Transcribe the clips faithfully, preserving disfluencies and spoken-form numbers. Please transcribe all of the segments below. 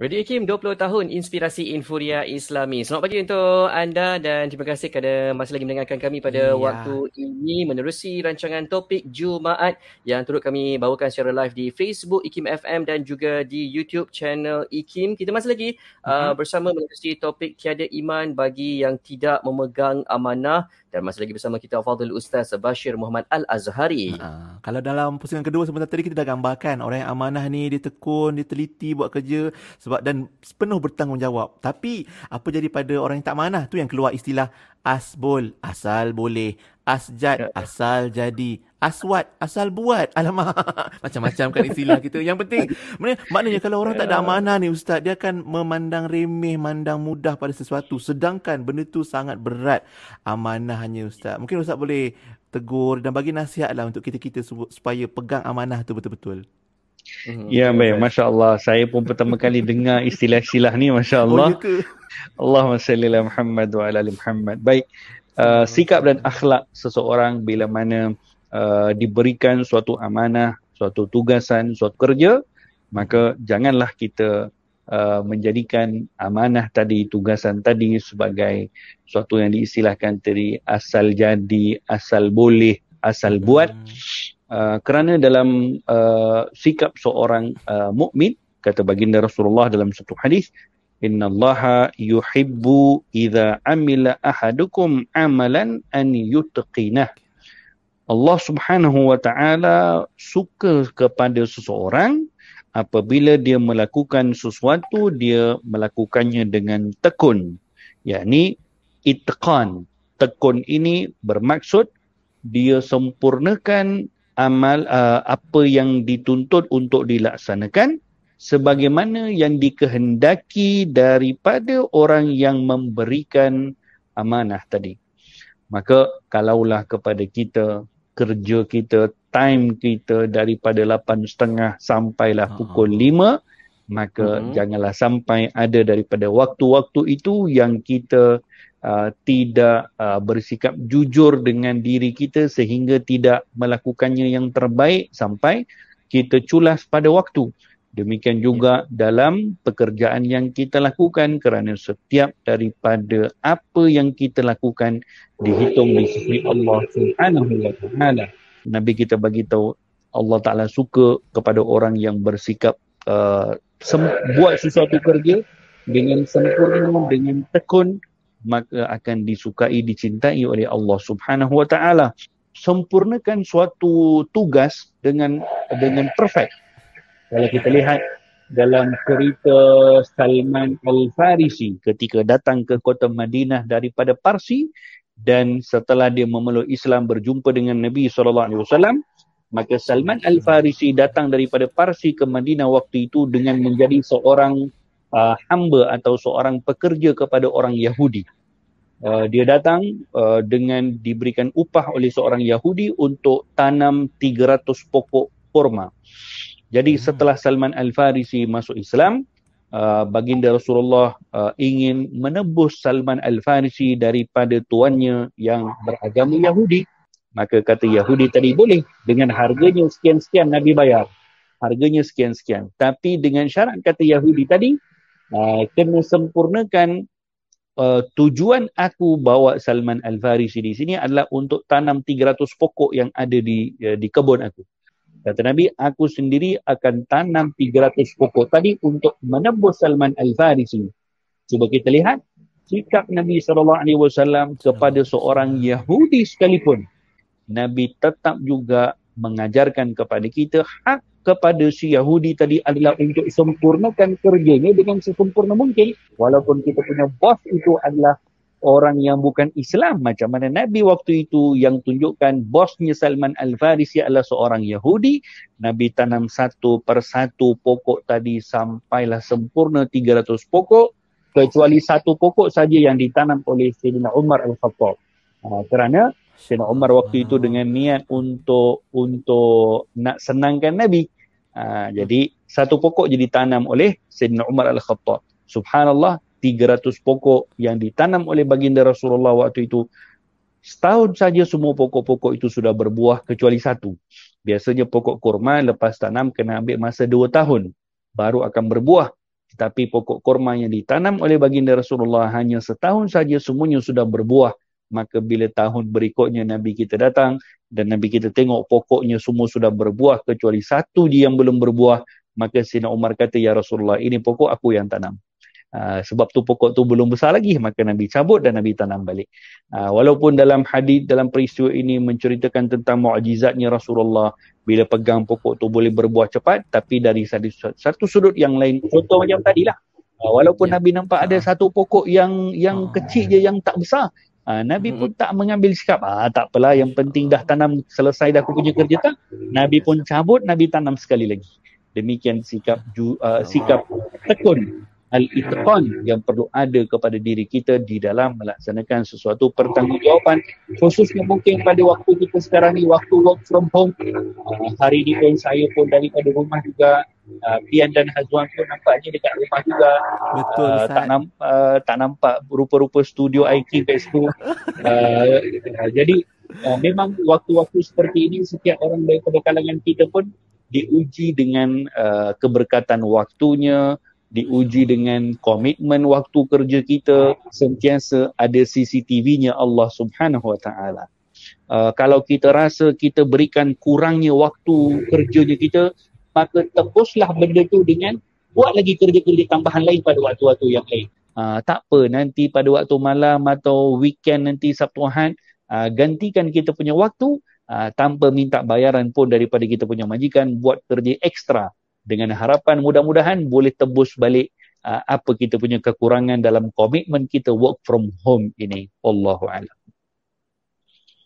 Radio Ikim, dua puluh tahun Inspirasi Infuria Islami. Selamat pagi untuk anda dan terima kasih kerana masih lagi mendengarkan kami pada ya. waktu ini menerusi rancangan topik Jumaat yang turut kami bawakan secara live di Facebook Ikim F M dan juga di YouTube channel Ikim. Kita masih lagi uh-huh. uh, bersama menerusi topik tiada iman bagi yang tidak memegang amanah dan masih lagi bersama kita Fadhil Ustaz Bashir Muhammad Al-Azhari. Uh, kalau dalam pusingan kedua sebentar tadi kita dah gambarkan orang yang amanah ni dia tekun, dia teliti buat kerja dan penuh bertanggungjawab. Tapi apa jadi pada orang yang tak amanah? Tu yang keluar istilah asbol, asal boleh, asjad, asal jadi, aswat, asal buat. Alamak, macam-macam kan istilah kita. Yang penting maknanya kalau orang tak ada amanah ni ustaz, dia akan memandang remeh, mandang mudah pada sesuatu, sedangkan benda tu sangat berat amanahnya ustaz. Mungkin ustaz boleh tegur dan bagi nasihatlah untuk kita-kita supaya pegang amanah tu betul-betul. Ya baik, Masya Allah. Saya pun pertama kali dengar istilah-istilah ni, Masya Allah. Allahumma salli ala Muhammad wa ala ali Muhammad. Baik, uh, sikap dan akhlak seseorang bila mana uh, diberikan suatu amanah, suatu tugasan, suatu kerja, maka janganlah kita uh, menjadikan amanah tadi, tugasan tadi sebagai suatu yang diistilahkan tadi asal jadi, asal boleh, asal buat. Hmm. Uh, kerana dalam uh, sikap seorang uh, mukmin, kata baginda Rasulullah dalam satu hadis, innallaha yuhibbu idza amila ahadukum amalan an yutqinah. Allah Subhanahu wa taala suka kepada seseorang apabila dia melakukan sesuatu, dia melakukannya dengan tekun, yakni itqan. Tekun ini bermaksud dia sempurnakan amal uh, apa yang dituntut untuk dilaksanakan sebagaimana yang dikehendaki daripada orang yang memberikan amanah tadi. Maka kalaulah kepada kita, kerja kita, time kita daripada lapan tiga puluh sampailah pukul lima, maka uh-huh. janganlah sampai ada daripada waktu-waktu itu yang kita Uh, tidak uh, bersikap jujur dengan diri kita sehingga tidak melakukannya yang terbaik sampai kita culas pada waktu. Demikian juga dalam pekerjaan yang kita lakukan, kerana setiap daripada apa yang kita lakukan dihitung di sisi Allah Subhanahu wa taala. Nabi kita bagi tahu Allah Taala suka kepada orang yang bersikap uh, sem- buat sesuatu kerja dengan sempurna, dengan tekun, maka akan disukai, dicintai oleh Allah Subhanahu wa taala. Sempurnakan suatu tugas dengan dengan perfect. Kalau kita lihat dalam cerita Salman Al-Farisi ketika datang ke kota Madinah daripada Parsi dan setelah dia memeluk Islam berjumpa dengan Nabi sallallahu alaihi wasallam, maka Salman Al-Farisi datang daripada Parsi ke Madinah waktu itu dengan menjadi seorang Uh, hamba atau seorang pekerja kepada orang Yahudi. Uh, dia datang uh, dengan diberikan upah oleh seorang Yahudi untuk tanam tiga ratus pokok kurma. Jadi setelah Salman Al-Farisi masuk Islam, uh, baginda Rasulullah uh, ingin menebus Salman Al-Farisi daripada tuannya yang beragama Yahudi. Maka kata Yahudi tadi, boleh, dengan harganya sekian-sekian Nabi bayar. Harganya sekian-sekian. Tapi dengan syarat kata Yahudi tadi, Uh, kena sempurnakan uh, tujuan aku bawa Salman Al-Farisi di sini adalah untuk tanam tiga ratus pokok yang ada di uh, di kebun aku. Kata Nabi, aku sendiri akan tanam tiga ratus pokok tadi untuk menebus Salman Al-Farisi. Cuba kita lihat sikap Nabi sallallahu alaihi wasallam kepada seorang Yahudi sekalipun. Nabi tetap juga mengajarkan kepada kita hak kepada si Yahudi tadi adalah untuk sempurnakan kerjanya dengan sesempurna mungkin, walaupun kita punya bos itu adalah orang yang bukan Islam. Macam mana Nabi waktu itu yang tunjukkan bosnya Salman Al-Farisi adalah seorang Yahudi, Nabi tanam satu persatu pokok tadi sampailah sempurna tiga ratus pokok, kecuali satu pokok saja yang ditanam oleh Sayyidina Umar Al-Khattab. Ha, kerana Sayyidina Umar waktu itu dengan niat untuk untuk nak senangkan Nabi. Ha, jadi satu pokok jadi tanam oleh Sayyidina Umar Al-Khattab. Subhanallah, tiga ratus pokok yang ditanam oleh baginda Rasulullah waktu itu, setahun saja semua pokok-pokok itu sudah berbuah kecuali satu. Biasanya pokok kurma lepas tanam kena ambil masa dua tahun baru akan berbuah. Tetapi pokok kurma yang ditanam oleh baginda Rasulullah hanya setahun saja semuanya sudah berbuah. Maka bila tahun berikutnya Nabi kita datang dan Nabi kita tengok pokoknya semua sudah berbuah kecuali satu je yang belum berbuah, maka Sayyidina Umar kata, ya Rasulullah, ini pokok aku yang tanam. Uh, sebab tu pokok tu belum besar lagi, maka Nabi cabut dan Nabi tanam balik. Uh, walaupun dalam hadis, dalam peristiwa ini menceritakan tentang mukjizatnya Rasulullah, bila pegang pokok tu boleh berbuah cepat, tapi dari satu, satu sudut yang lain, contoh macam tadilah. Uh, walaupun ya. Nabi nampak ada satu pokok yang yang kecil je, yang tak besar, Ha, Nabi pun tak mengambil sikap, ah, tak apalah, yang penting dah tanam, selesai dah aku punya kerja, tak? Nabi pun cabut, Nabi tanam sekali lagi. Demikian sikap ju, uh, sikap tekun, al-itqan yang perlu ada kepada diri kita di dalam melaksanakan sesuatu pertanggungjawapan, khususnya mungkin pada waktu kita sekarang ni, waktu work from home. Uh, hari ni pun saya pun daripada rumah juga, Uh, Pian dan Hazwan pun nampaknya dekat rumah juga. Betul, uh, tak, namp- uh, tak nampak rupa-rupa studio I Q kat situ. uh, uh, Jadi uh, memang waktu-waktu seperti ini setiap orang daripada kalangan kita pun diuji dengan uh, keberkatan waktunya, diuji dengan komitmen waktu kerja kita. Sentiasa ada C C T V-nya Allah Subhanahu Wa Taala. Uh, kalau kita rasa kita berikan kurangnya waktu kerjanya kita, maka tebuslah benda tu dengan buat lagi kerja-kerja tambahan lain pada waktu-waktu yang lain. Uh, tak apa, nanti pada waktu malam atau weekend nanti Sabtu Ahad, uh, gantikan kita punya waktu uh, tanpa minta bayaran pun daripada kita punya majikan, buat kerja ekstra dengan harapan mudah-mudahan boleh tebus balik uh, apa kita punya kekurangan dalam komitmen kita work from home ini. Wallahu a'lam.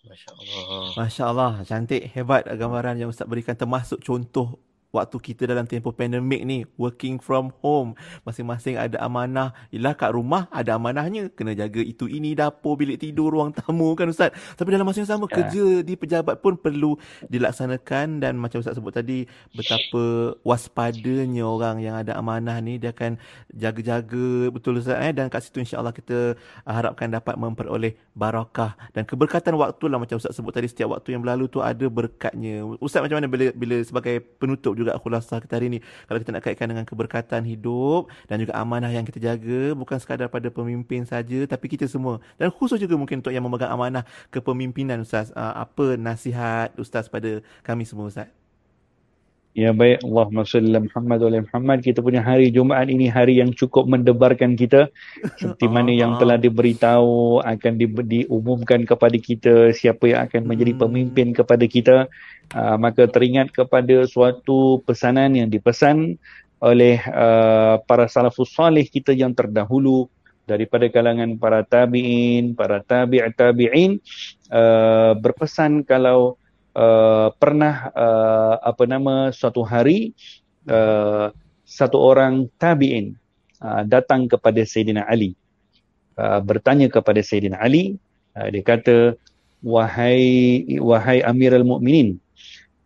Masya Allah. Masya Allah, cantik, hebat gambaran yang Ustaz berikan, termasuk contoh waktu kita dalam tempoh pandemik ni, working from home, masing-masing ada amanah. Yelah, kat rumah ada amanahnya, kena jaga itu ini, dapur, bilik tidur, ruang tamu kan Ustaz. Tapi dalam masa yang sama, ya. kerja di pejabat pun perlu dilaksanakan. Dan macam Ustaz sebut tadi, betapa waspadanya orang yang ada amanah ni, dia akan jaga-jaga betul Ustaz eh? Dan kat situ insyaAllah kita harapkan dapat memperoleh barakah dan keberkatan waktu lah. Macam Ustaz sebut tadi, setiap waktu yang berlalu tu ada berkatnya. Ustaz macam mana bila, bila sebagai penutup juga khulasah kita hari ni, kalau kita nak kaitkan dengan keberkatan hidup dan juga amanah yang kita jaga, bukan sekadar pada pemimpin saja, tapi kita semua, dan khusus juga mungkin untuk yang memegang amanah kepemimpinan, Ustaz, apa nasihat Ustaz pada kami semua, Ustaz? Ya baik, Allahumma salli Muhammad wa ala Muhammad. Kita punya hari Jumaat ini hari yang cukup mendebarkan kita, seperti mana yang telah diberitahu akan di, diumumkan kepada kita siapa yang akan menjadi pemimpin kepada kita. Uh, maka teringat kepada suatu pesanan yang dipesan oleh uh, para salafus salih kita yang terdahulu, daripada kalangan para tabi'in, para tabi'at tabi'in, uh, berpesan kalau Uh, pernah uh, apa nama suatu hari uh, satu orang tabi'in uh, datang kepada Sayyidina Ali, uh, bertanya kepada Sayyidina Ali, uh, dia kata, wahai wahai Amirul Mukminin,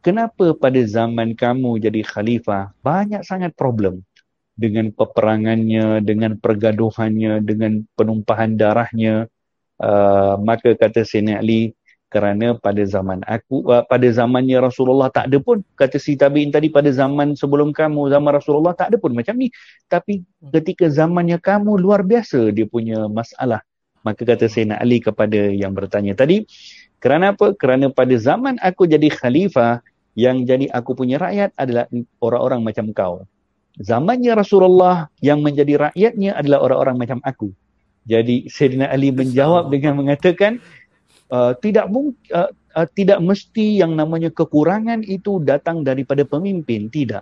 kenapa pada zaman kamu jadi khalifah banyak sangat problem dengan peperangannya, dengan pergaduhannya, dengan penumpahan darahnya? Uh, maka kata Sayyidina Ali, kerana pada zaman aku, pada zamannya Rasulullah tak ada pun. Kata si tabi'in tadi, pada zaman sebelum kamu, zaman Rasulullah tak ada pun macam ni. Tapi ketika zamannya kamu, luar biasa dia punya masalah. Maka kata Sayyidina Ali kepada yang bertanya tadi, kerana apa? Kerana pada zaman aku jadi khalifah, yang jadi aku punya rakyat adalah orang-orang macam kau. Zamannya Rasulullah, yang menjadi rakyatnya adalah orang-orang macam aku. Jadi Sayyidina Ali menjawab dengan mengatakan, Uh, tidak mung, uh, uh, tidak mesti yang namanya kekurangan itu datang daripada pemimpin, tidak.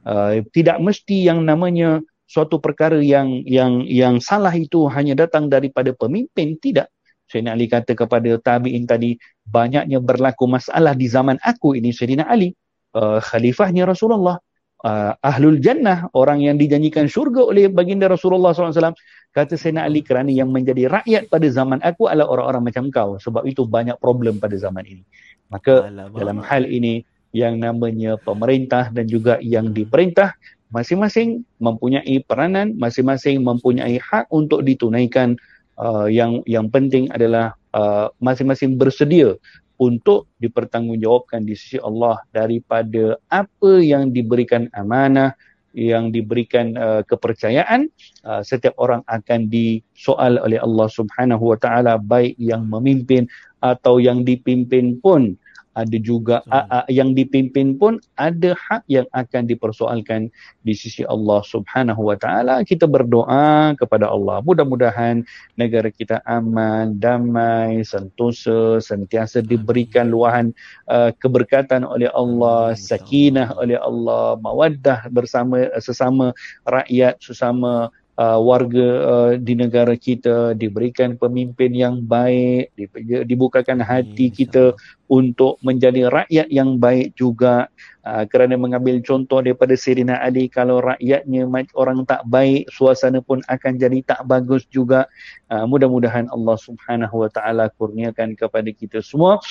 Uh, tidak mesti yang namanya suatu perkara yang yang yang salah itu hanya datang daripada pemimpin, tidak. Sayyidina Ali kata kepada tabi'in tadi, banyaknya berlaku masalah di zaman aku ini, Sayyidina Ali, uh, khalifahnya Rasulullah, uh, ahlul jannah, orang yang dijanjikan syurga oleh baginda Rasulullah sallallahu alaihi wasallam. Kata Sayyidina Ali, kerana yang menjadi rakyat pada zaman aku adalah orang-orang macam kau. Sebab itu banyak problem pada zaman ini. Maka Alamak. dalam hal ini, yang namanya pemerintah dan juga yang diperintah, masing-masing mempunyai peranan, masing-masing mempunyai hak untuk ditunaikan. Uh, yang yang penting adalah uh, masing-masing bersedia untuk dipertanggungjawabkan di sisi Allah daripada apa yang diberikan amanah yang diberikan uh, kepercayaan, uh, setiap orang akan disoal oleh Allah Subhanahu Wa Taala, baik yang memimpin atau yang dipimpin pun ada juga hmm. yang dipimpin pun ada hak yang akan dipersoalkan di sisi Allah Subhanahu Wa Taala. Kita berdoa kepada Allah, mudah-mudahan negara kita aman, damai, sentosa, sentiasa diberikan luahan uh, keberkatan oleh Allah, sakinah oleh Allah, mawaddah bersama sesama rakyat, sesama Uh, warga uh, di negara kita, diberikan pemimpin yang baik, di, dibukakan hati hmm, kita untuk menjadi rakyat yang baik juga, uh, kerana mengambil contoh daripada Sayyidina Ali, kalau rakyatnya orang tak baik, suasana pun akan jadi tak bagus juga. Uh, mudah-mudahan Allah Subhanahu Wa Taala kurniakan kepada kita semua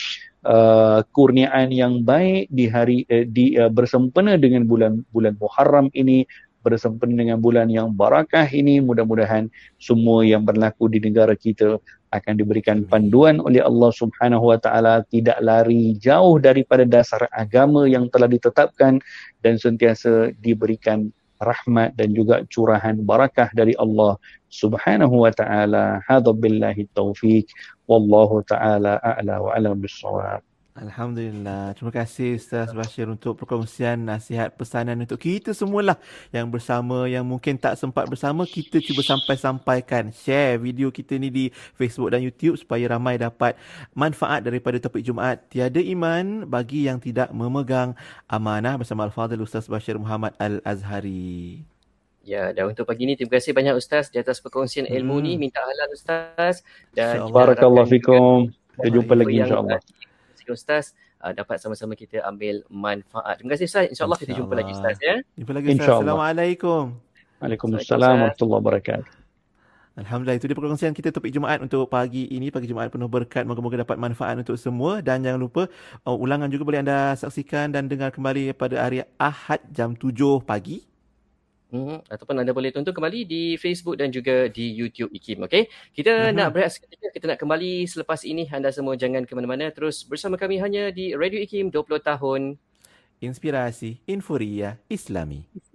Uh, kurniaan yang baik di hari uh, di uh, bersempena dengan bulan bulan Muharram ini, bersempena dengan bulan yang barakah ini. Mudah-mudahan semua yang berlaku di negara kita akan diberikan panduan oleh Allah Subhanahu Wa Taala, tidak lari jauh daripada dasar agama yang telah ditetapkan, dan sentiasa diberikan rahmat dan juga curahan barakah dari Allah Subhanahu Wa Taala. Hadza billahi taufik, wallahu taala a'la wa a'lam bissawab. Alhamdulillah. Terima kasih Ustaz Bashir untuk perkongsian nasihat pesanan untuk kita semualah yang bersama, yang mungkin tak sempat bersama, kita cuba sampai-sampaikan, share video kita ni di Facebook dan YouTube supaya ramai dapat manfaat daripada topik Jumaat Tiada Iman bagi yang tidak memegang amanah, bersama Al-Fadhil Ustaz Bashir Muhammad Al-Azhari. Ya, dan untuk pagi ni terima kasih banyak Ustaz di atas perkongsian hmm. ilmu ni. Minta halal Ustaz, dan barakallahu fikum. Kita jumpa lagi insya-Allah. Ustaz uh, dapat sama-sama kita ambil manfaat. Terima kasih Ustaz. InsyaAllah Insya kita jumpa lagi Ustaz ya. Jumpa lagi Ustaz. Assalamualaikum. Waalaikumsalam warahmatullahi wabarakatuh. Alhamdulillah, itu dia perkongsian kita topik Jumaat untuk pagi ini, pagi Jumaat penuh berkat. Moga-moga dapat manfaat untuk semua, dan jangan lupa uh, ulangan juga boleh anda saksikan dan dengar kembali pada hari Ahad jam tujuh pagi. Mm-hmm. Ataupun anda boleh tonton kembali di Facebook dan juga di YouTube Ikim. Okay? Kita mm-hmm. nak berehat seketika, kita nak kembali selepas ini. Anda semua jangan ke mana-mana, terus bersama kami hanya di Radio Ikim dua puluh tahun Inspirasi Inforia Islami.